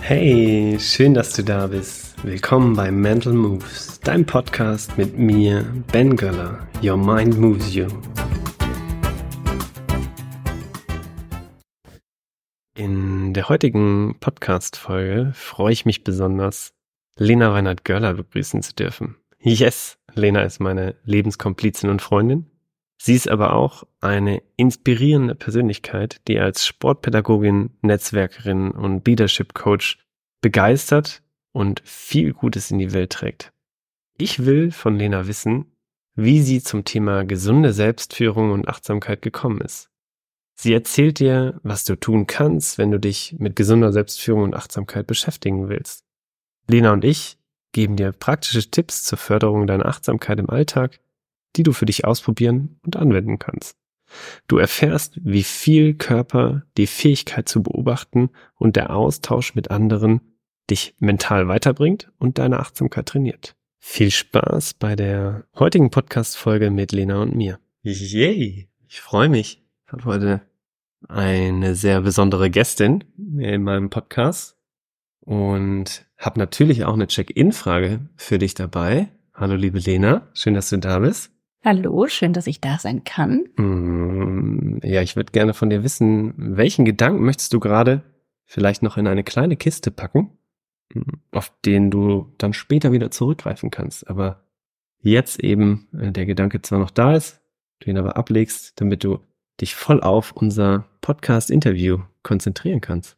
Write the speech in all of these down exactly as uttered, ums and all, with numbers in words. Hey, schön, dass du da bist. Willkommen bei Mental Moves, deinem Podcast mit mir, Ben Göller. Your mind moves you. In der heutigen Podcast-Folge freue ich mich besonders, Lena Weinert-Göller begrüßen zu dürfen. Yes, Lena ist meine Lebenskomplizin und Freundin. Sie ist aber auch eine inspirierende Persönlichkeit, die als Sportpädagogin, Netzwerkerin und Leadership-Coach begeistert und viel Gutes in die Welt trägt. Ich will von Lena wissen, wie sie zum Thema gesunde Selbstführung und Achtsamkeit gekommen ist. Sie erzählt dir, was du tun kannst, wenn du dich mit gesunder Selbstführung und Achtsamkeit beschäftigen willst. Lena und ich geben dir praktische Tipps zur Förderung deiner Achtsamkeit im Alltag, die du für dich ausprobieren und anwenden kannst. Du erfährst, wie viel Körper, die Fähigkeit zu beobachten und der Austausch mit anderen dich mental weiterbringt und deine Achtsamkeit trainiert. Viel Spaß bei der heutigen Podcast-Folge mit Lena und mir. Yay, ich freue mich. Ich habe heute eine sehr besondere Gästin in meinem Podcast und habe natürlich auch eine Check-in-Frage für dich dabei. Hallo liebe Lena, schön, dass du da bist. Hallo, schön, dass ich da sein kann. Ja, ich würde gerne von dir wissen, welchen Gedanken möchtest du gerade vielleicht noch in eine kleine Kiste packen, auf den du dann später wieder zurückgreifen kannst, aber jetzt eben der Gedanke zwar noch da ist, du ihn aber ablegst, damit du dich voll auf unser Podcast-Interview konzentrieren kannst.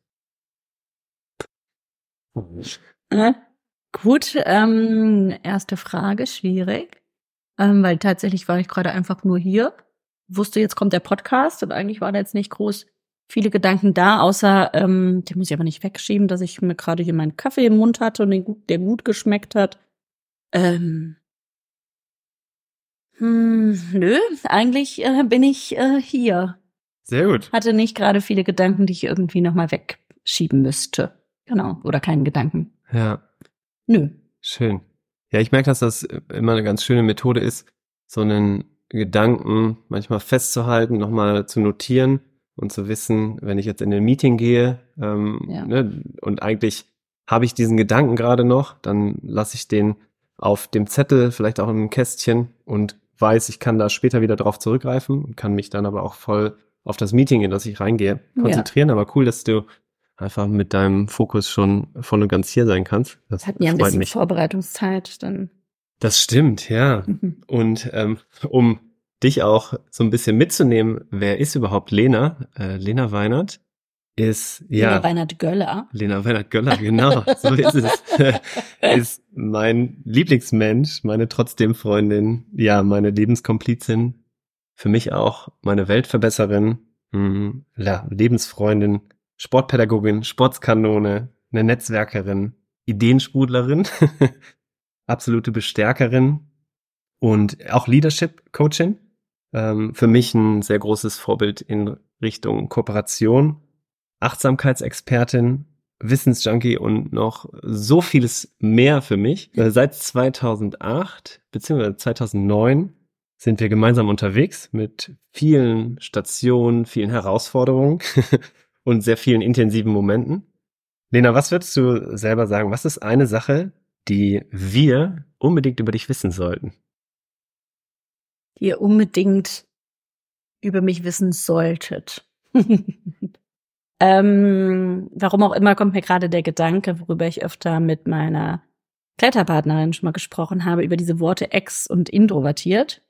Äh, gut, ähm, erste Frage, schwierig. Ähm, weil tatsächlich war ich gerade einfach nur hier, wusste, jetzt kommt der Podcast und eigentlich waren da jetzt nicht groß viele Gedanken da, außer, ähm, den muss ich aber nicht wegschieben, dass ich mir gerade hier meinen Kaffee im Mund hatte und den gut, der gut geschmeckt hat. Ähm, hm, nö, eigentlich äh, bin ich äh, hier. Sehr gut. Hatte nicht gerade viele Gedanken, die ich irgendwie nochmal wegschieben müsste. Genau, oder keinen Gedanken. Ja. Nö. Schön. Ja, ich merke, dass das immer eine ganz schöne Methode ist, so einen Gedanken manchmal festzuhalten, nochmal zu notieren und zu wissen, wenn ich jetzt in ein Meeting gehe ähm, ja. ne, und eigentlich habe ich diesen Gedanken gerade noch, dann lasse ich den auf dem Zettel, vielleicht auch in einem Kästchen und weiß, ich kann da später wieder drauf zurückgreifen und kann mich dann aber auch voll auf das Meeting, in das ich reingehe, konzentrieren. Ja. Aber cool, dass du einfach mit deinem Fokus schon voll und ganz hier sein kannst. Das hat mir ein bisschen mich. Vorbereitungszeit dann. Das stimmt, ja. Mhm. Und ähm, um dich auch so ein bisschen mitzunehmen, wer ist überhaupt Lena? Äh, Lena Weinert ist, ja. Lena Weinert-Göller. Lena Weinert-Göller, genau. So ist es. Ist mein Lieblingsmensch, meine trotzdem Freundin, ja, meine Lebenskomplizin, für mich auch meine Weltverbesserin, mh, ja, Lebensfreundin, Sportpädagogin, Sportskanone, eine Netzwerkerin, Ideensprudlerin, absolute Bestärkerin und auch Leadership-Coachin. Ähm, für mich ein sehr großes Vorbild in Richtung Kooperation, Achtsamkeitsexpertin, Wissensjunkie und noch so vieles mehr für mich. Äh, seit zweitausendacht bzw. zweitausendneun sind wir gemeinsam unterwegs mit vielen Stationen, vielen Herausforderungen und sehr vielen intensiven Momenten. Lena, was würdest du selber sagen? Was ist eine Sache, die wir unbedingt über dich wissen sollten? Die ihr unbedingt über mich wissen solltet. ähm, warum auch immer kommt mir gerade der Gedanke, worüber ich öfter mit meiner Kletterpartnerin schon mal gesprochen habe, über diese Worte ex und introvertiert.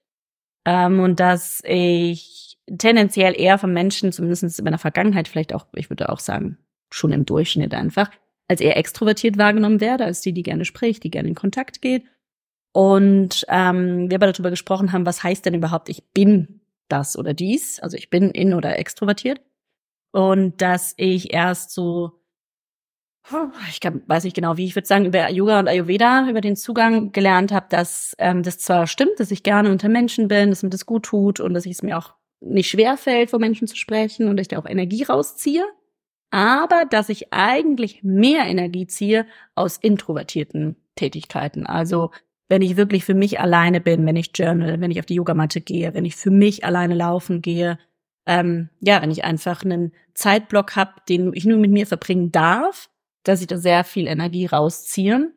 Ähm, und dass ich tendenziell eher von Menschen, zumindest in meiner Vergangenheit, vielleicht auch, ich würde auch sagen, schon im Durchschnitt einfach, als eher extrovertiert wahrgenommen werde, als die, die gerne spricht, die gerne in Kontakt geht. Und ähm, wir aber darüber gesprochen haben, was heißt denn überhaupt, ich bin das oder dies, also ich bin in- oder extrovertiert. Und dass ich erst so, ich kann, weiß nicht genau wie, ich würde sagen, über Yoga und Ayurveda, über den Zugang gelernt habe, dass ähm, das zwar stimmt, dass ich gerne unter Menschen bin, dass mir das gut tut und dass ich es mir auch nicht schwerfällt, vor Menschen zu sprechen und dass ich da auch Energie rausziehe, aber dass ich eigentlich mehr Energie ziehe aus introvertierten Tätigkeiten. Also wenn ich wirklich für mich alleine bin, wenn ich journal, wenn ich auf die Yogamatte gehe, wenn ich für mich alleine laufen gehe, ähm, ja, wenn ich einfach einen Zeitblock habe, den ich nur mit mir verbringen darf, dass ich da sehr viel Energie rausziehe.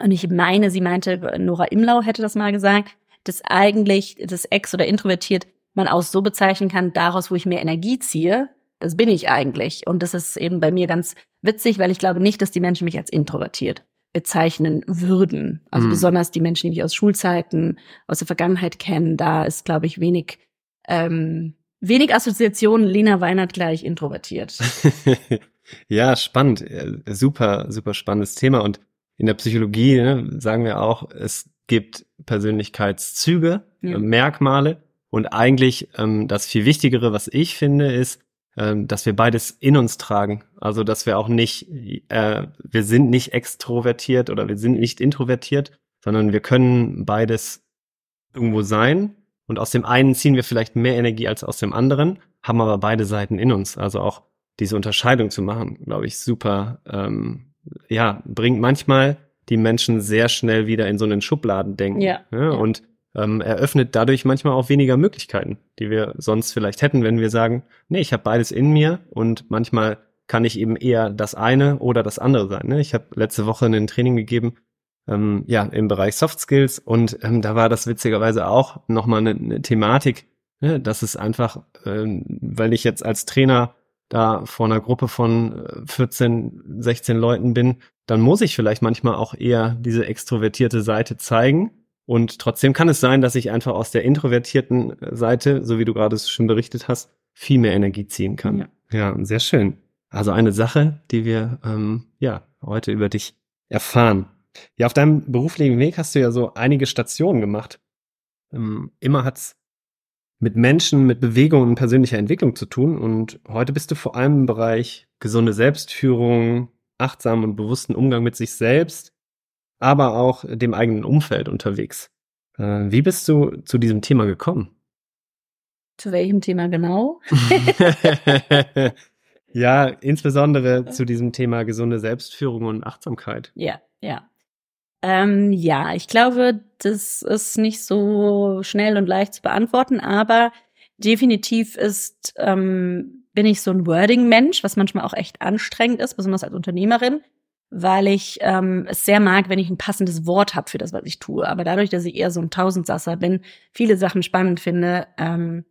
Und ich meine, sie meinte, Nora Imlau hätte das mal gesagt, dass eigentlich das Ex oder introvertiert man auch so bezeichnen kann, daraus, wo ich mehr Energie ziehe, das bin ich eigentlich. Und das ist eben bei mir ganz witzig, weil ich glaube nicht, dass die Menschen mich als introvertiert bezeichnen würden. Also mhm. besonders die Menschen, die mich aus Schulzeiten, aus der Vergangenheit kennen, da ist, glaube ich, wenig ähm, wenig Assoziationen Lena Weinert gleich introvertiert. Ja, spannend. Super, super spannendes Thema. Und in der Psychologie, ne, sagen wir auch, es gibt Persönlichkeitszüge, ja. Merkmale. Und eigentlich ähm, das viel Wichtigere, was ich finde, ist, dass wir beides in uns tragen, also dass wir auch nicht, äh, wir sind nicht extrovertiert oder wir sind nicht introvertiert, sondern wir können beides irgendwo sein und aus dem einen ziehen wir vielleicht mehr Energie als aus dem anderen, haben aber beide Seiten in uns, also auch diese Unterscheidung zu machen, glaube ich, super, ähm, ja, bringt manchmal die Menschen sehr schnell wieder in so einen Schubladendenken, ja. Ja, und Ähm, eröffnet dadurch manchmal auch weniger Möglichkeiten, die wir sonst vielleicht hätten, wenn wir sagen, nee, ich habe beides in mir und manchmal kann ich eben eher das eine oder das andere sein. Ne? Ich habe letzte Woche ein Training gegeben, ähm, ja, im Bereich Soft Skills und ähm, da war das witzigerweise auch nochmal eine, eine Thematik, ne? Dass es einfach, ähm, weil ich jetzt als Trainer da vor einer Gruppe von vierzehn, sechzehn Leuten bin, dann muss ich vielleicht manchmal auch eher diese extrovertierte Seite zeigen. Und trotzdem kann es sein, dass ich einfach aus der introvertierten Seite, so wie du gerade schon berichtet hast, viel mehr Energie ziehen kann. Ja, ja, sehr schön. Also eine Sache, die wir ähm, ja heute über dich erfahren. Ja, auf deinem beruflichen Weg hast du ja so einige Stationen gemacht. Ähm, immer hat's mit Menschen, mit Bewegung und persönlicher Entwicklung zu tun. Und heute bist du vor allem im Bereich gesunde Selbstführung, achtsamen und bewussten Umgang mit sich selbst, aber auch dem eigenen Umfeld unterwegs. Wie bist du zu diesem Thema gekommen? Zu welchem Thema genau? Ja, insbesondere zu diesem Thema gesunde Selbstführung und Achtsamkeit. Ja, ja. Ähm, ja, ich glaube, das ist nicht so schnell und leicht zu beantworten, aber definitiv ist, ähm, bin ich so ein Wording-Mensch, was manchmal auch echt anstrengend ist, besonders als Unternehmerin. Weil ich ähm, es sehr mag, wenn ich ein passendes Wort habe für das, was ich tue. Aber dadurch, dass ich eher so ein Tausendsasser bin, viele Sachen spannend finde, ähm,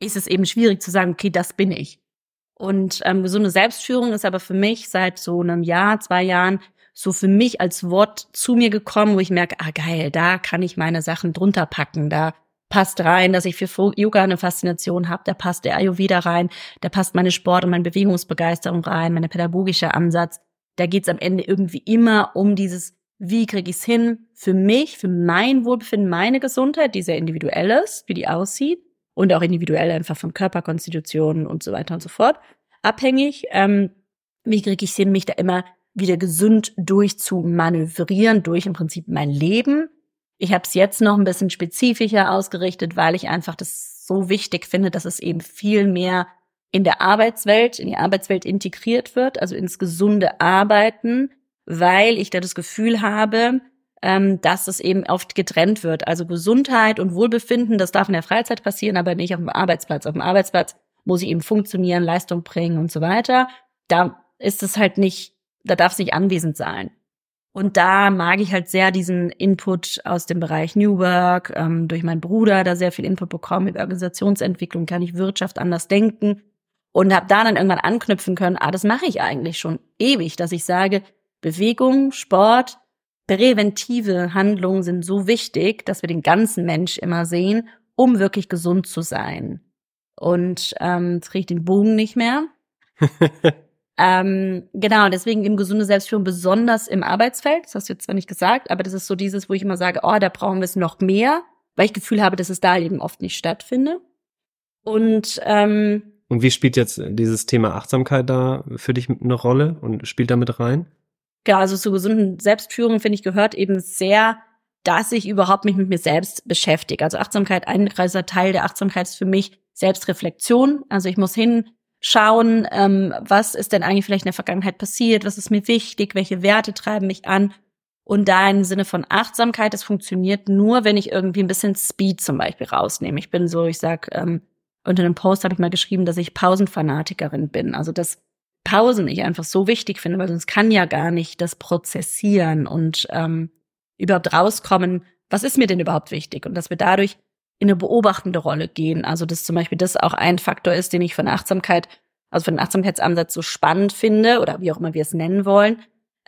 ist es eben schwierig zu sagen, okay, das bin ich. Und ähm, gesunde Selbstführung ist aber für mich seit so einem Jahr, zwei Jahren so für mich als Wort zu mir gekommen, wo ich merke, ah geil, da kann ich meine Sachen drunter packen, da passt rein, dass ich für Yoga eine Faszination habe, da passt der Ayurveda rein, da passt meine Sport- und meine Bewegungsbegeisterung rein, mein pädagogischer Ansatz. Da geht's am Ende irgendwie immer um dieses, wie kriege ich's hin für mich, für mein Wohlbefinden, meine Gesundheit, die sehr individuell ist, wie die aussieht und auch individuell einfach von Körperkonstitutionen und so weiter und so fort abhängig. Ähm, wie kriege ich's hin, mich da immer wieder gesund durch zu manövrieren, durch im Prinzip mein Leben. Ich habe es jetzt noch ein bisschen spezifischer ausgerichtet, weil ich einfach das so wichtig finde, dass es eben viel mehr in der Arbeitswelt, in die Arbeitswelt integriert wird, also ins gesunde Arbeiten, weil ich da das Gefühl habe, ähm, dass es eben oft getrennt wird. Also Gesundheit und Wohlbefinden, das darf in der Freizeit passieren, aber nicht auf dem Arbeitsplatz. Auf dem Arbeitsplatz muss ich eben funktionieren, Leistung bringen und so weiter. Da ist es halt nicht, da darf es nicht anwesend sein. Und da mag ich halt sehr diesen Input aus dem Bereich New Work, ähm, durch meinen Bruder da sehr viel Input bekommen, mit Organisationsentwicklung kann ich Wirtschaft anders denken. Und habe da dann irgendwann anknüpfen können, ah, das mache ich eigentlich schon ewig, dass ich sage, Bewegung, Sport, präventive Handlungen sind so wichtig, dass wir den ganzen Mensch immer sehen, um wirklich gesund zu sein. Und ähm, jetzt kriege ich den Bogen nicht mehr. ähm, genau, deswegen eben gesunde Selbstführung, besonders im Arbeitsfeld, das hast du jetzt zwar nicht gesagt, aber das ist so dieses, wo ich immer sage, oh, da brauchen wir es noch mehr, weil ich Gefühl habe, dass es da eben oft nicht stattfindet. Und ähm, Und wie spielt jetzt dieses Thema Achtsamkeit da für dich eine Rolle und spielt da mit rein? Ja, also zur gesunden Selbstführung, finde ich, gehört eben sehr, dass ich überhaupt mich mit mir selbst beschäftige. Also Achtsamkeit, ein großer Teil der Achtsamkeit ist für mich Selbstreflexion. Also ich muss hinschauen, ähm, was ist denn eigentlich vielleicht in der Vergangenheit passiert, was ist mir wichtig, welche Werte treiben mich an. Und da im Sinne von Achtsamkeit, das funktioniert nur, wenn ich irgendwie ein bisschen Speed zum Beispiel rausnehme. Ich bin so, ich sag, ähm, unter einem Post habe ich mal geschrieben, dass ich Pausenfanatikerin bin. Also dass Pausen ich einfach so wichtig finde, weil sonst kann ja gar nicht das Prozessieren und ähm, überhaupt rauskommen, was ist mir denn überhaupt wichtig? Und dass wir dadurch in eine beobachtende Rolle gehen. Also dass zum Beispiel das auch ein Faktor ist, den ich von Achtsamkeit, also von Achtsamkeitsansatz so spannend finde oder wie auch immer wir es nennen wollen,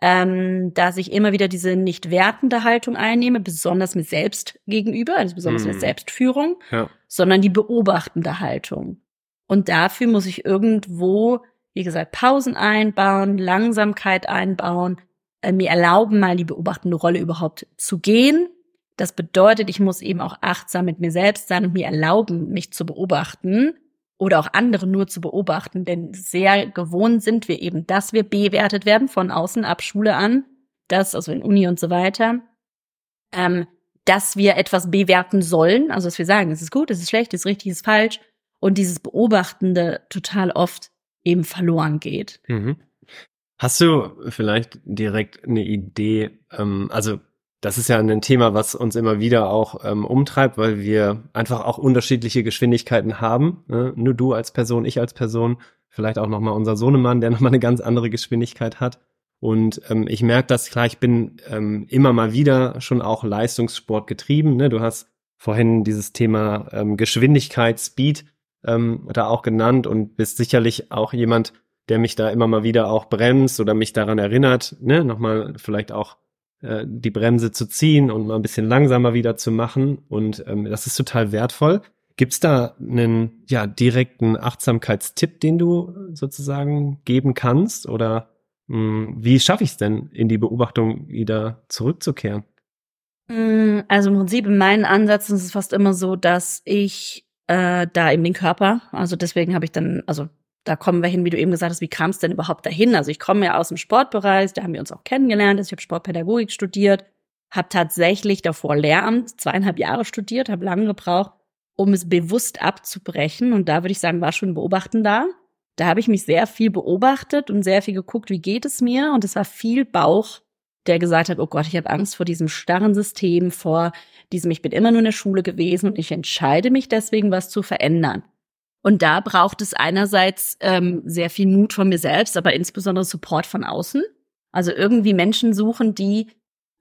ähm, dass ich immer wieder diese nicht wertende Haltung einnehme, besonders mir selbst gegenüber, also besonders mm. mit Selbstführung, ja. sondern die beobachtende Haltung. Und dafür muss ich irgendwo, wie gesagt, Pausen einbauen, Langsamkeit einbauen, äh, mir erlauben, mal die beobachtende Rolle überhaupt zu gehen. Das bedeutet, ich muss eben auch achtsam mit mir selbst sein und mir erlauben, mich zu beobachten oder auch andere nur zu beobachten, denn sehr gewohnt sind wir eben, dass wir bewertet werden von außen ab Schule an, das, also in Uni und so weiter, ähm, dass wir etwas bewerten sollen, also dass wir sagen, es ist gut, es ist schlecht, es ist richtig, es ist falsch und dieses Beobachtende total oft eben verloren geht. Mhm. Hast du vielleicht direkt eine Idee, ähm, also das ist ja ein Thema, was uns immer wieder auch ähm, umtreibt, weil wir einfach auch unterschiedliche Geschwindigkeiten haben. Ne? Nur du als Person, ich als Person, vielleicht auch nochmal unser Sohnemann, der nochmal eine ganz andere Geschwindigkeit hat. Und ähm, ich merke das, klar, ich bin ähm, immer mal wieder schon auch Leistungssport getrieben. Ne? Du hast vorhin dieses Thema ähm, Geschwindigkeit, Speed ähm, da auch genannt und bist sicherlich auch jemand, der mich da immer mal wieder auch bremst oder mich daran erinnert, ne? Nochmal vielleicht auch die Bremse zu ziehen und mal ein bisschen langsamer wieder zu machen. Und ähm, das ist total wertvoll. Gibt's da einen ja direkten Achtsamkeitstipp, den du sozusagen geben kannst? Oder mh, wie schaffe ich es denn, in die Beobachtung wieder zurückzukehren? Also im Prinzip in meinen Ansatz ist es fast immer so, dass ich äh, da eben den Körper, also deswegen habe ich dann, also da kommen wir hin, wie du eben gesagt hast, wie kam es denn überhaupt dahin? Also ich komme ja aus dem Sportbereich, da haben wir uns auch kennengelernt. Also ich habe Sportpädagogik studiert, habe tatsächlich davor Lehramt zweieinhalb Jahre studiert, habe lange gebraucht, um es bewusst abzubrechen. Und da würde ich sagen, war schon Beobachten da. Da habe ich mich sehr viel beobachtet und sehr viel geguckt, wie geht es mir? Und es war viel Bauch, der gesagt hat, oh Gott, ich habe Angst vor diesem starren System, vor diesem, ich bin immer nur in der Schule gewesen und ich entscheide mich deswegen, was zu verändern. Und da braucht es einerseits ähm, sehr viel Mut von mir selbst, aber insbesondere Support von außen. Also irgendwie Menschen suchen, die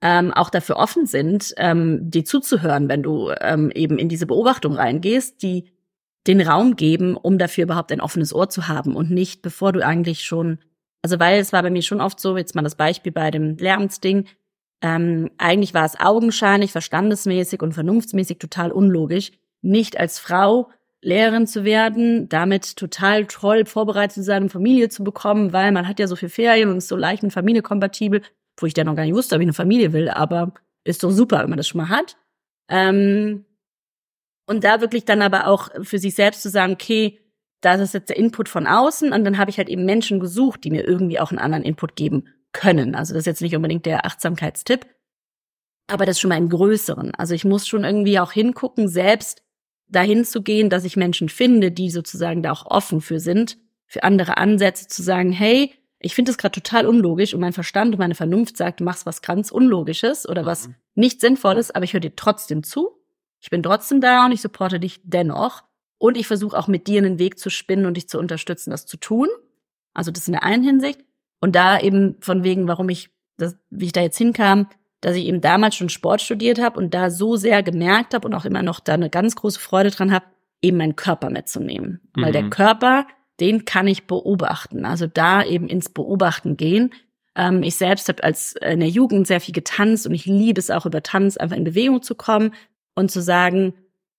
ähm, auch dafür offen sind, ähm, dir zuzuhören, wenn du ähm, eben in diese Beobachtung reingehst, die den Raum geben, um dafür überhaupt ein offenes Ohr zu haben und nicht, bevor du eigentlich schon, also weil es war bei mir schon oft so, jetzt mal das Beispiel bei dem Lehramtsding, ähm, eigentlich war es augenscheinlich, verstandesmäßig und vernunftsmäßig total unlogisch, nicht als Frau Lehrerin zu werden, damit total toll vorbereitet zu sein, um Familie zu bekommen, weil man hat ja so viel Ferien und ist so leicht mit Familie kompatibel, wo ich dann noch gar nicht wusste, ob ich eine Familie will, aber ist doch super, wenn man das schon mal hat. Ähm und da wirklich dann aber auch für sich selbst zu sagen, okay, das ist jetzt der Input von außen und dann habe ich halt eben Menschen gesucht, die mir irgendwie auch einen anderen Input geben können. Also das ist jetzt nicht unbedingt der Achtsamkeitstipp, aber das schon mal im Größeren. Also ich muss schon irgendwie auch hingucken, selbst dahin zu gehen, dass ich Menschen finde, die sozusagen da auch offen für sind, für andere Ansätze zu sagen, hey, ich finde das gerade total unlogisch und mein Verstand und meine Vernunft sagt, du machst was ganz Unlogisches oder was mhm. nicht Sinnvolles, aber ich höre dir trotzdem zu, ich bin trotzdem da und ich supporte dich dennoch und ich versuche auch mit dir einen Weg zu spinnen und dich zu unterstützen, das zu tun. Also das in der einen Hinsicht und da eben von wegen, warum ich, das, wie ich da jetzt hinkam, dass ich eben damals schon Sport studiert habe und da so sehr gemerkt habe und auch immer noch da eine ganz große Freude dran habe, eben meinen Körper mitzunehmen. Mhm. Weil der Körper, den kann ich beobachten. Also da eben ins Beobachten gehen. Ähm, ich selbst habe als in der Jugend sehr viel getanzt und ich liebe es auch über Tanz einfach in Bewegung zu kommen und zu sagen,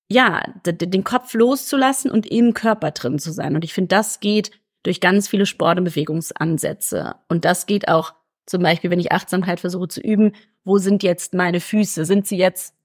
ja, d- den Kopf loszulassen und im Körper drin zu sein. Und ich finde, das geht durch ganz viele Sport- und Bewegungsansätze. Und das geht auch zum Beispiel, wenn ich Achtsamkeit versuche zu üben, wo sind jetzt meine Füße? Sind sie jetzt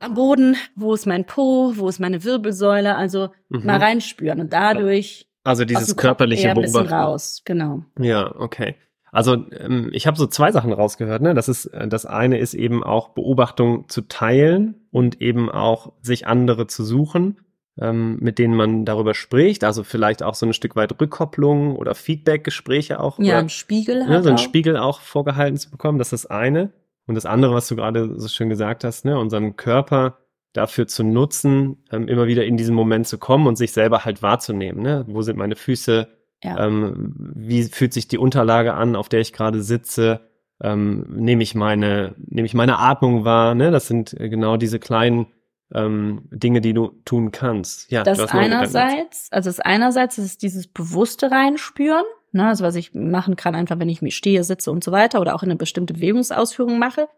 am Boden? Wo ist mein Po? Wo ist meine Wirbelsäule? Also mhm. mal reinspüren und dadurch also dieses körperliche Beobachten raus. Genau. Ja, okay. Also ich habe so zwei Sachen rausgehört, ne? Das ist das eine ist eben auch Beobachtung zu teilen und eben auch sich andere zu suchen, mit denen man darüber spricht, also vielleicht auch so ein Stück weit Rückkopplung oder Feedback-Gespräche auch. Ja, einen Spiegel. Ne, so einen auch. Spiegel auch vorgehalten zu bekommen, das ist das eine. Und das andere, was du gerade so schön gesagt hast, ne, unseren Körper dafür zu nutzen, ähm, immer wieder in diesen Moment zu kommen und sich selber halt wahrzunehmen. Ne? Wo sind meine Füße? Ja. Ähm, wie fühlt sich die Unterlage an, auf der ich gerade sitze? Ähm, nehme ich meine, nehme ich meine Atmung wahr? Ne? Das sind genau diese kleinen ähm, Dinge, die du tun kannst. Ja, das einerseits, also das einerseits ist dieses bewusste Reinspüren. Ne, also was ich machen kann, einfach wenn ich mir stehe, sitze und so weiter oder auch eine bestimmte Bewegungsausführung mache.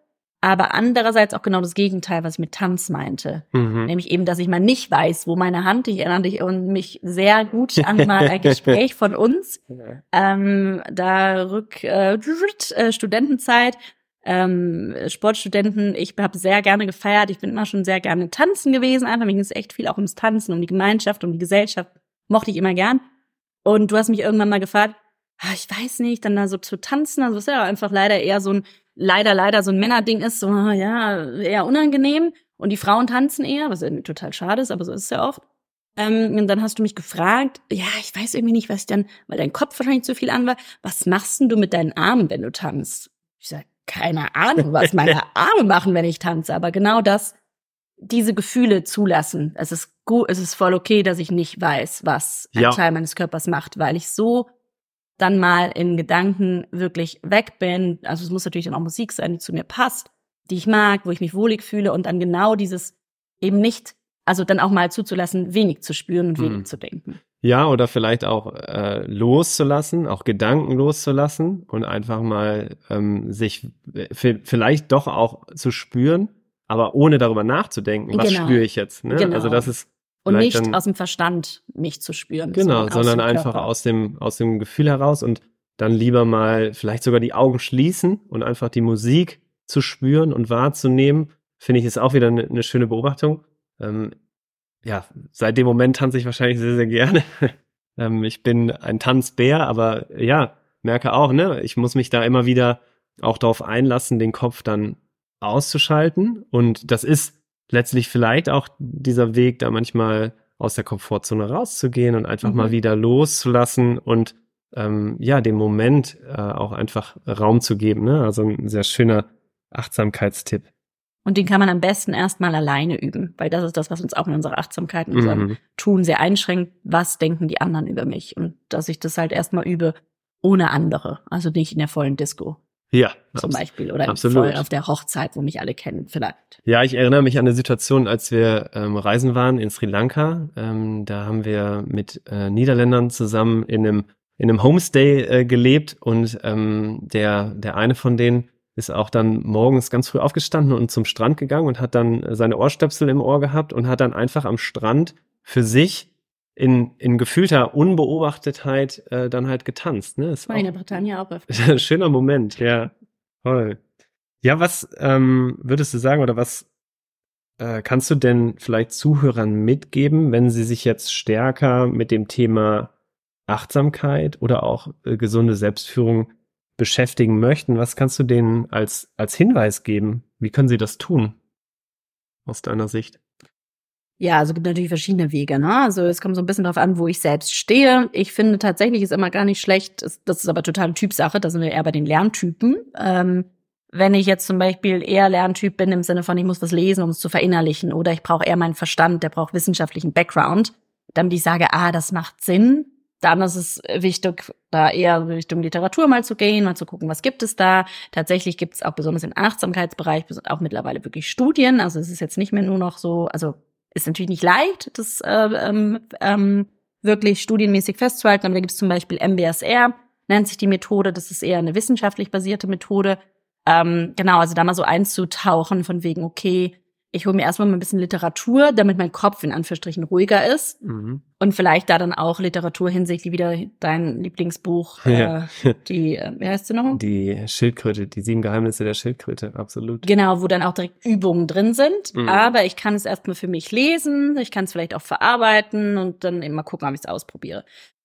Aber andererseits auch genau das Gegenteil, was ich mit Tanz meinte. Mhm. Nämlich eben, dass ich mal nicht weiß, wo meine Hand, ich erinnere mich sehr gut an mal ein Gespräch von uns, ja. ähm, da rück, äh, Studentenzeit, ähm, Sportstudenten, ich habe sehr gerne gefeiert, ich bin immer schon sehr gerne tanzen gewesen, einfach mir ging es echt viel auch ums Tanzen, um die Gemeinschaft, um die Gesellschaft, mochte ich immer gern. Und du hast mich irgendwann mal gefragt, ah, ich weiß nicht, dann da so zu tanzen, also was ja einfach leider eher so ein, leider, leider so ein Männerding ist, so, ja, eher unangenehm. Und die Frauen tanzen eher, was irgendwie total schade ist, aber so ist es ja oft. Ähm, und dann hast du mich gefragt, ja, ich weiß irgendwie nicht, was ich dann, weil dein Kopf wahrscheinlich zu viel an war, was machst denn du mit deinen Armen, wenn du tanzt? Ich sag, keine Ahnung, was meine Arme machen, wenn ich tanze, aber genau das, diese Gefühle zulassen. Es ist gut, es ist voll okay, dass ich nicht weiß, was ein ja. Teil meines Körpers macht, weil ich so dann mal in Gedanken wirklich weg bin. Also es muss natürlich dann auch Musik sein, die zu mir passt, die ich mag, wo ich mich wohlig fühle und dann genau dieses eben nicht, also dann auch mal zuzulassen, wenig zu spüren und wenig hm. zu denken. Ja, oder vielleicht auch äh, loszulassen, auch Gedanken loszulassen und einfach mal ähm, sich f- vielleicht doch auch zu spüren, aber ohne darüber nachzudenken, was genau. spüre ich jetzt. Ne? Genau. Also das ist und nicht dann, aus dem Verstand mich zu spüren. Genau, sondern aus einfach Körper. aus dem aus dem Gefühl heraus und dann lieber mal vielleicht sogar die Augen schließen und einfach die Musik zu spüren und wahrzunehmen, finde ich, ist auch wieder eine ne schöne Beobachtung. Ähm, ja, seit dem Moment tanze ich wahrscheinlich sehr, sehr gerne. ähm, ich bin ein Tanzbär, aber ja, merke auch, ne, ich muss mich da immer wieder auch darauf einlassen, den Kopf dann auszuschalten. Und das ist letztlich vielleicht auch dieser Weg, da manchmal aus der Komfortzone rauszugehen und einfach mhm. mal wieder loszulassen und ähm, ja, dem Moment äh, auch einfach Raum zu geben. Ne? Also ein sehr schöner Achtsamkeitstipp. Und den kann man am besten erstmal alleine üben, weil das ist das, was uns auch in unserer Achtsamkeit, in unserem mhm. Tun sehr einschränkt. Was denken die anderen über mich? Und dass ich das halt erstmal übe ohne andere, also nicht in der vollen Disco. Ja, zum Beispiel oder voll auf der Hochzeit, wo mich alle kennen vielleicht. Ja, ich erinnere mich an eine Situation, als wir ähm, reisen waren in Sri Lanka. Ähm, da haben wir mit äh, Niederländern zusammen in einem in einem Homestay äh, gelebt und ähm, der der eine von denen ist auch dann morgens ganz früh aufgestanden und zum Strand gegangen und hat dann seine Ohrstöpsel im Ohr gehabt und hat dann einfach am Strand für sich in, in gefühlter Unbeobachtetheit äh, dann halt getanzt. Ne? Ist meine Britannia auch öfter. Schöner Moment, ja. Toll. Ja, was ähm, würdest du sagen oder was äh, kannst du denn vielleicht Zuhörern mitgeben, wenn sie sich jetzt stärker mit dem Thema Achtsamkeit oder auch äh, gesunde Selbstführung beschäftigen möchten? Was kannst du denen als, als Hinweis geben? Wie können sie das tun? Aus deiner Sicht? Ja, also gibt natürlich verschiedene Wege, ne? Also es kommt so ein bisschen drauf an, wo ich selbst stehe. Ich finde tatsächlich ist immer gar nicht schlecht, das ist aber total Typsache, da sind wir eher bei den Lerntypen. Ähm, wenn ich jetzt zum Beispiel eher Lerntyp bin im Sinne von, ich muss was lesen, um es zu verinnerlichen, oder ich brauche eher meinen Verstand, der braucht wissenschaftlichen Background, damit ich sage, ah, das macht Sinn, dann ist es wichtig, da eher Richtung Literatur mal zu gehen, mal zu gucken, was gibt es da. Tatsächlich gibt es auch besonders im Achtsamkeitsbereich auch mittlerweile wirklich Studien, also es ist jetzt nicht mehr nur noch so, also ist natürlich nicht leicht, das ähm, ähm, wirklich studienmäßig festzuhalten, aber da gibt es zum Beispiel M B S R, nennt sich die Methode, das ist eher eine wissenschaftlich basierte Methode. Ähm, genau, also da mal so einzutauchen von wegen, okay, ich hole mir erstmal mal ein bisschen Literatur, damit mein Kopf in Anführungsstrichen ruhiger ist mhm. und vielleicht da dann auch Literatur hinsichtlich wieder dein Lieblingsbuch, ja. äh, die, äh, wie heißt sie noch? Die Schildkröte, die sieben Geheimnisse der Schildkröte, absolut. Genau, wo dann auch direkt Übungen drin sind, mhm. aber ich kann es erstmal für mich lesen, ich kann es vielleicht auch verarbeiten und dann eben mal gucken, ob ich es ausprobiere.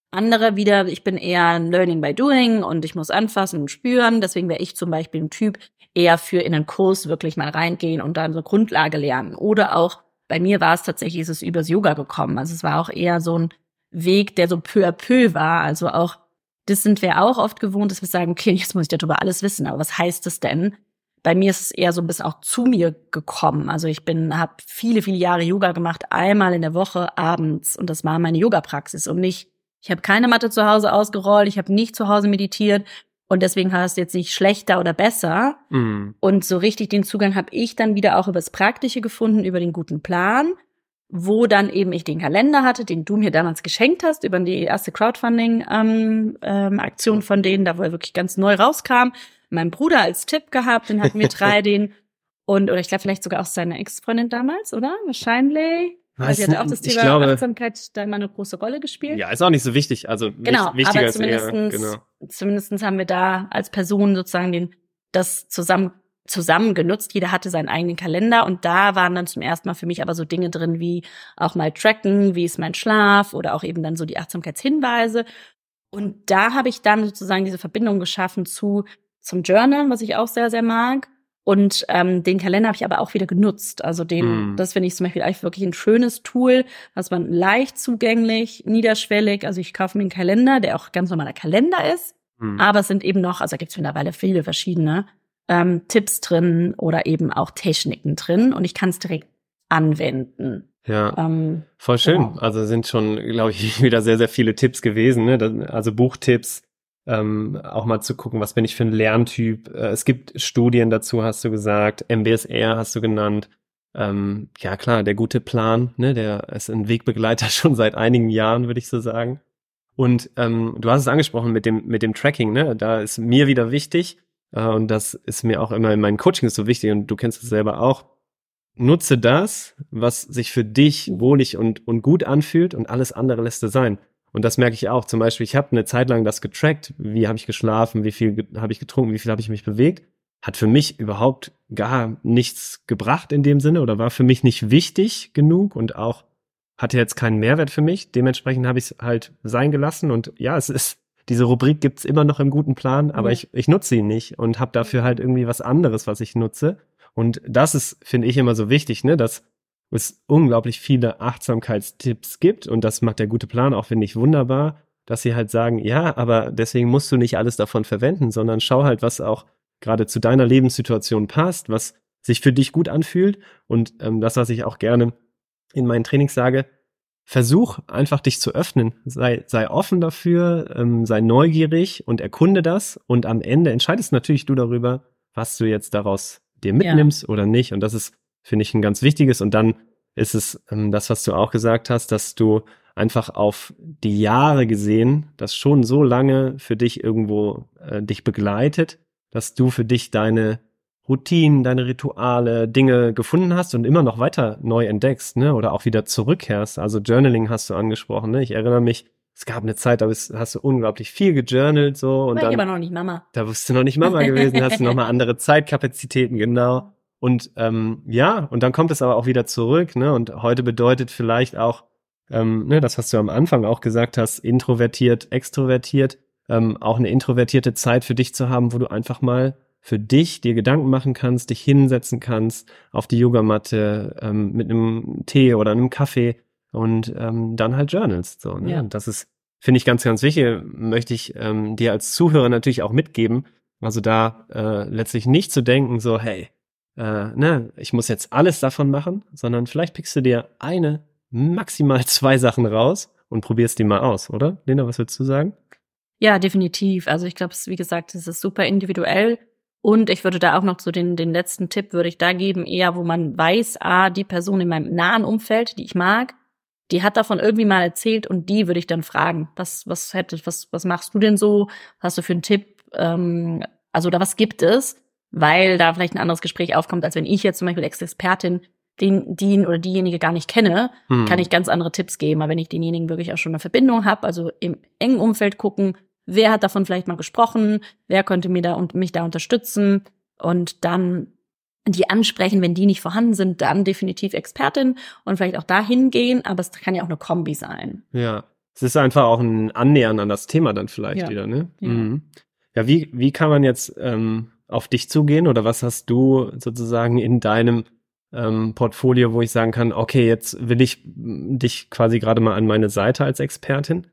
Andere wieder, ich bin eher Learning by Doing und ich muss anfassen und spüren, deswegen wäre ich zum Beispiel ein Typ, eher für in einen Kurs wirklich mal reingehen und dann so Grundlage lernen. Oder auch, bei mir war es tatsächlich, ist es übers Yoga gekommen. Also es war auch eher so ein Weg, der so peu à peu war. Also auch, das sind wir auch oft gewohnt, dass wir sagen, okay, jetzt muss ich darüber alles wissen, aber was heißt das denn? Bei mir ist es eher so ein bisschen auch zu mir gekommen. Also ich bin, habe viele, viele Jahre Yoga gemacht, einmal in der Woche abends. Und das war meine Yoga-Praxis. Und nicht, ich habe keine Matte zu Hause ausgerollt, ich habe nicht zu Hause meditiert. Und deswegen war es jetzt nicht schlechter oder besser. Mhm. Und so richtig den Zugang habe ich dann wieder auch über das Praktische gefunden, über den guten Plan, wo dann eben ich den Kalender hatte, den du mir damals geschenkt hast, über die erste Crowdfunding-Aktion ähm, ähm, von denen, da wo er wirklich ganz neu rauskam. Mein Bruder als Tipp gehabt, den hatten wir drei, den und, oder ich glaube vielleicht sogar auch seine Ex-Freundin damals, oder? Wahrscheinlich. Also sie hat auch das Thema glaube, Achtsamkeit da immer eine große Rolle gespielt. Ja, ist auch nicht so wichtig. Also genau, wichtiger aber zumindest, als genau. Zumindest haben wir da als Personen sozusagen den, das zusammen, zusammen genutzt. Jeder hatte seinen eigenen Kalender und da waren dann zum ersten Mal für mich aber so Dinge drin wie auch mal tracken, wie ist mein Schlaf oder auch eben dann so die Achtsamkeitshinweise. Und da habe ich dann sozusagen diese Verbindung geschaffen zu zum Journal, was ich auch sehr, sehr mag. Und ähm, den Kalender habe ich aber auch wieder genutzt. Also den, mm. das finde ich zum Beispiel eigentlich wirklich ein schönes Tool, was man leicht zugänglich, niederschwellig, also ich kaufe mir einen Kalender, der auch ganz normaler Kalender ist, mm. aber es sind eben noch, also da gibt es mittlerweile viele verschiedene ähm, Tipps drin oder eben auch Techniken drin und ich kann es direkt anwenden. Ja, ähm, voll schön. Genau. Also sind schon, glaube ich, wieder sehr, sehr viele Tipps gewesen, ne? Also Buchtipps, Ähm, auch mal zu gucken, was bin ich für ein Lerntyp. Äh, es gibt Studien dazu, hast du gesagt, M B S R hast du genannt. Ähm, ja klar, der gute Plan, ne, der ist ein Wegbegleiter schon seit einigen Jahren, würde ich so sagen. Und ähm, du hast es angesprochen mit dem mit dem Tracking, ne? Da ist mir wieder wichtig äh, und das ist mir auch immer in meinen Coachings so wichtig und du kennst es selber auch. Nutze das, was sich für dich wohlig und und gut anfühlt und alles andere lässt es sein. Und das merke ich auch. Zum Beispiel, ich habe eine Zeit lang das getrackt. Wie habe ich geschlafen? Wie viel ge- habe ich getrunken? Wie viel habe ich mich bewegt? Hat für mich überhaupt gar nichts gebracht in dem Sinne oder war für mich nicht wichtig genug und auch hatte jetzt keinen Mehrwert für mich. Dementsprechend habe ich es halt sein gelassen. Und ja, es ist, diese Rubrik gibt's immer noch im guten Plan, aber mhm. ich, ich nutze ihn nicht und habe dafür halt irgendwie was anderes, was ich nutze. Und das ist, finde ich, immer so wichtig, ne, dass es unglaublich viele Achtsamkeitstipps gibt und das macht der gute Plan auch, finde ich, wunderbar, dass sie halt sagen, ja, aber deswegen musst du nicht alles davon verwenden, sondern schau halt, was auch gerade zu deiner Lebenssituation passt, was sich für dich gut anfühlt und ähm, das, was ich auch gerne in meinen Trainings sage, versuch einfach dich zu öffnen, sei, sei offen dafür, ähm, sei neugierig und erkunde das und am Ende entscheidest natürlich du darüber, was du jetzt daraus dir mitnimmst ja. oder nicht und das ist finde ich ein ganz wichtiges. Und dann ist es ähm, das, was du auch gesagt hast, dass du einfach auf die Jahre gesehen, das schon so lange für dich irgendwo äh, dich begleitet, dass du für dich deine Routinen, deine Rituale, Dinge gefunden hast und immer noch weiter neu entdeckst, ne? Oder auch wieder zurückkehrst. Also Journaling hast du angesprochen, ne? Ich erinnere mich, es gab eine Zeit, da hast du unglaublich viel gejournalt, so. Und dann, ich war noch nicht Mama. Da bist du noch nicht Mama gewesen, hast du nochmal andere Zeitkapazitäten, genau. Und ähm, ja, und dann kommt es aber auch wieder zurück, ne? Und heute bedeutet vielleicht auch, ähm, ne, das, was du am Anfang auch gesagt hast, introvertiert, extrovertiert, ähm, auch eine introvertierte Zeit für dich zu haben, wo du einfach mal für dich dir Gedanken machen kannst, dich hinsetzen kannst auf die Yogamatte ähm, mit einem Tee oder einem Kaffee und ähm, dann halt journalst. So, ne? Ja. Und das ist, finde ich, ganz, ganz wichtig, möchte ich ähm, dir als Zuhörer natürlich auch mitgeben. Also da äh, letztlich nicht zu denken, so, hey, Äh, ne, ich muss jetzt alles davon machen, sondern vielleicht pickst du dir eine, maximal zwei Sachen raus und probierst die mal aus, oder? Lena, was würdest du sagen? Ja, definitiv. Also ich glaube, wie gesagt, es ist super individuell und ich würde da auch noch so den, den letzten Tipp würde ich da geben, eher wo man weiß, ah, die Person in meinem nahen Umfeld, die ich mag, die hat davon irgendwie mal erzählt und die würde ich dann fragen, was, was hätte, was, was machst du denn so? Was hast du für einen Tipp? Ähm, also da was gibt es? Weil da vielleicht ein anderes Gespräch aufkommt, als wenn ich jetzt zum Beispiel als Expertin den, den oder diejenige gar nicht kenne, hm. kann ich ganz andere Tipps geben. Aber wenn ich denjenigen wirklich auch schon eine Verbindung habe, also im engen Umfeld gucken, wer hat davon vielleicht mal gesprochen, wer könnte mir da und mich da unterstützen und dann die ansprechen, wenn die nicht vorhanden sind, dann definitiv Expertin und vielleicht auch dahin gehen. Aber es kann ja auch eine Kombi sein. Ja, es ist einfach auch ein Annähern an das Thema dann vielleicht ja. wieder, ne? Ja, mhm. ja wie, wie kann man jetzt ähm auf dich zugehen oder was hast du sozusagen in deinem ähm, Portfolio, wo ich sagen kann, okay, jetzt will ich dich quasi gerade mal an meine Seite als Expertin?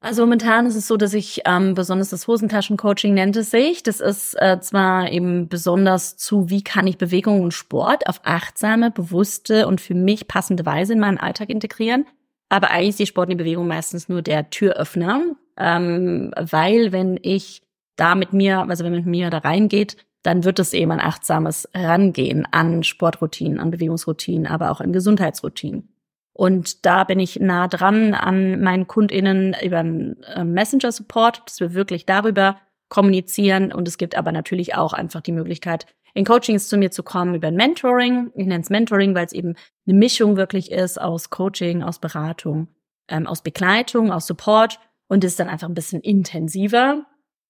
Also momentan ist es so, dass ich ähm, besonders das Hosentaschen-Coaching nennt es sich. Das ist äh, zwar eben besonders zu, wie kann ich Bewegung und Sport auf achtsame, bewusste und für mich passende Weise in meinen Alltag integrieren. Aber eigentlich ist die Sport und die Bewegung meistens nur der Türöffner, ähm, weil wenn ich da mit mir, also wenn man mit mir da reingeht, dann wird es eben ein achtsames Rangehen an Sportroutinen, an Bewegungsroutinen, aber auch an Gesundheitsroutinen. Und da bin ich nah dran an meinen KundInnen über einen Messenger-Support, dass wir wirklich darüber kommunizieren. Und es gibt aber natürlich auch einfach die Möglichkeit, in Coachings zu mir zu kommen über ein Mentoring. Ich nenne es Mentoring, weil es eben eine Mischung wirklich ist aus Coaching, aus Beratung, ähm, aus Begleitung, aus Support und ist dann einfach ein bisschen intensiver.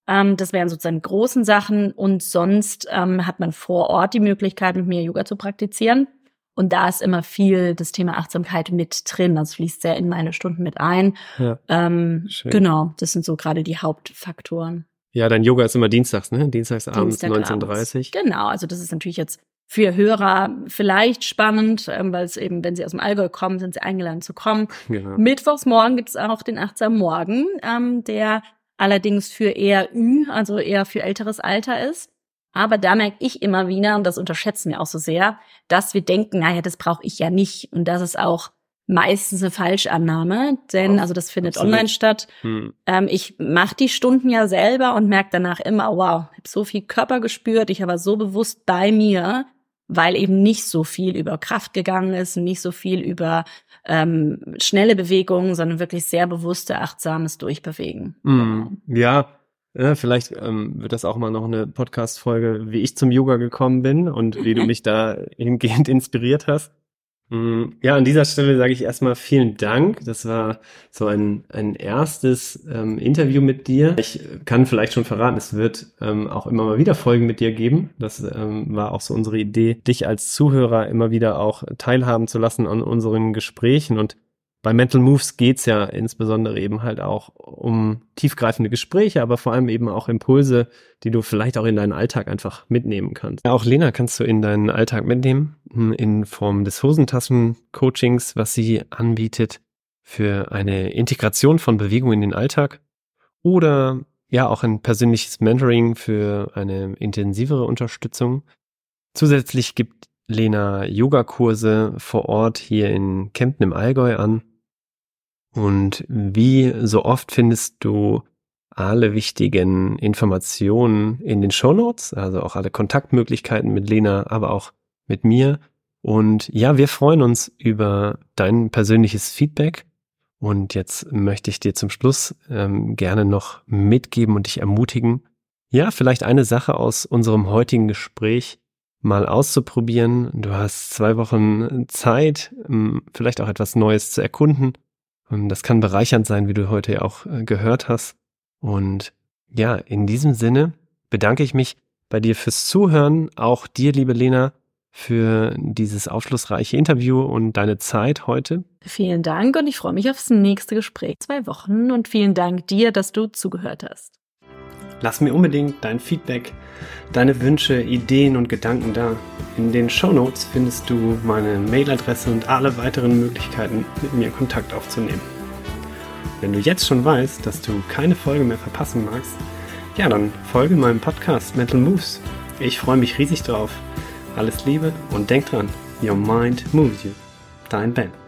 Ähm, das wären sozusagen großen Sachen. Und sonst ähm, hat man vor Ort die Möglichkeit, mit mir Yoga zu praktizieren. Und da ist immer viel das Thema Achtsamkeit mit drin. Das fließt sehr in meine Stunden mit ein. Ja, ähm, genau, das sind so gerade die Hauptfaktoren. Ja, dein Yoga ist immer dienstags, ne? Dienstagsabends, neunzehn Uhr dreißig. Genau, also das ist natürlich jetzt für Hörer vielleicht spannend, ähm, weil es eben, wenn sie aus dem Allgäu kommen, sind sie eingeladen zu kommen. Genau. Mittwochsmorgen gibt es auch den achtsamen Morgen, ähm, der allerdings für eher Ü, also eher für älteres Alter ist. Aber da merke ich immer wieder, und das unterschätzen wir auch so sehr, dass wir denken, naja, das brauche ich ja nicht. Und das ist auch meistens eine Falschannahme, denn oh, also das findet absolut online statt. Hm. Ähm, ich mache die Stunden ja selber und merke danach immer, wow, ich habe so viel Körper gespürt, ich war so bewusst bei mir, weil eben nicht so viel über Kraft gegangen ist, nicht so viel über ähm, schnelle Bewegungen, sondern wirklich sehr bewusste, achtsames Durchbewegen. Hm. Ja, Ja, vielleicht ähm, wird das auch mal noch eine Podcast-Folge, wie ich zum Yoga gekommen bin und wie du mich da hingehend inspiriert hast. Mm, ja, an dieser Stelle sage ich erstmal vielen Dank. Das war so ein, ein erstes ähm, Interview mit dir. Ich kann vielleicht schon verraten, es wird ähm, auch immer mal wieder Folgen mit dir geben. Das ähm, war auch so unsere Idee, dich als Zuhörer immer wieder auch teilhaben zu lassen an unseren Gesprächen. Und bei Mental Moves geht's ja insbesondere eben halt auch um tiefgreifende Gespräche, aber vor allem eben auch Impulse, die du vielleicht auch in deinen Alltag einfach mitnehmen kannst. Ja, auch Lena kannst du in deinen Alltag mitnehmen, in Form des Hosentaschen-Coachings, was sie anbietet für eine Integration von Bewegung in den Alltag, oder ja auch ein persönliches Mentoring für eine intensivere Unterstützung. Zusätzlich gibt Lena Yogakurse vor Ort hier in Kempten im Allgäu an. Und wie so oft findest du alle wichtigen Informationen in den Shownotes, also auch alle Kontaktmöglichkeiten mit Lena, aber auch mit mir. Und ja, wir freuen uns über dein persönliches Feedback. Und jetzt möchte ich dir zum Schluss ähm, gerne noch mitgeben und dich ermutigen, ja, vielleicht eine Sache aus unserem heutigen Gespräch mal auszuprobieren. Du hast zwei Wochen Zeit, vielleicht auch etwas Neues zu erkunden. Das kann bereichernd sein, wie du heute auch gehört hast. Und ja, in diesem Sinne bedanke ich mich bei dir fürs Zuhören, auch dir, liebe Lena, für dieses aufschlussreiche Interview und deine Zeit heute. Vielen Dank und ich freue mich aufs nächste Gespräch. Zwei Wochen und vielen Dank dir, dass du zugehört hast. Lass mir unbedingt dein Feedback, deine Wünsche, Ideen und Gedanken da. In den Shownotes findest du meine Mailadresse und alle weiteren Möglichkeiten, mit mir Kontakt aufzunehmen. Wenn du jetzt schon weißt, dass du keine Folge mehr verpassen magst, ja, dann folge meinem Podcast Mental Moves. Ich freue mich riesig drauf. Alles Liebe und denk dran, your mind moves you. Dein Ben.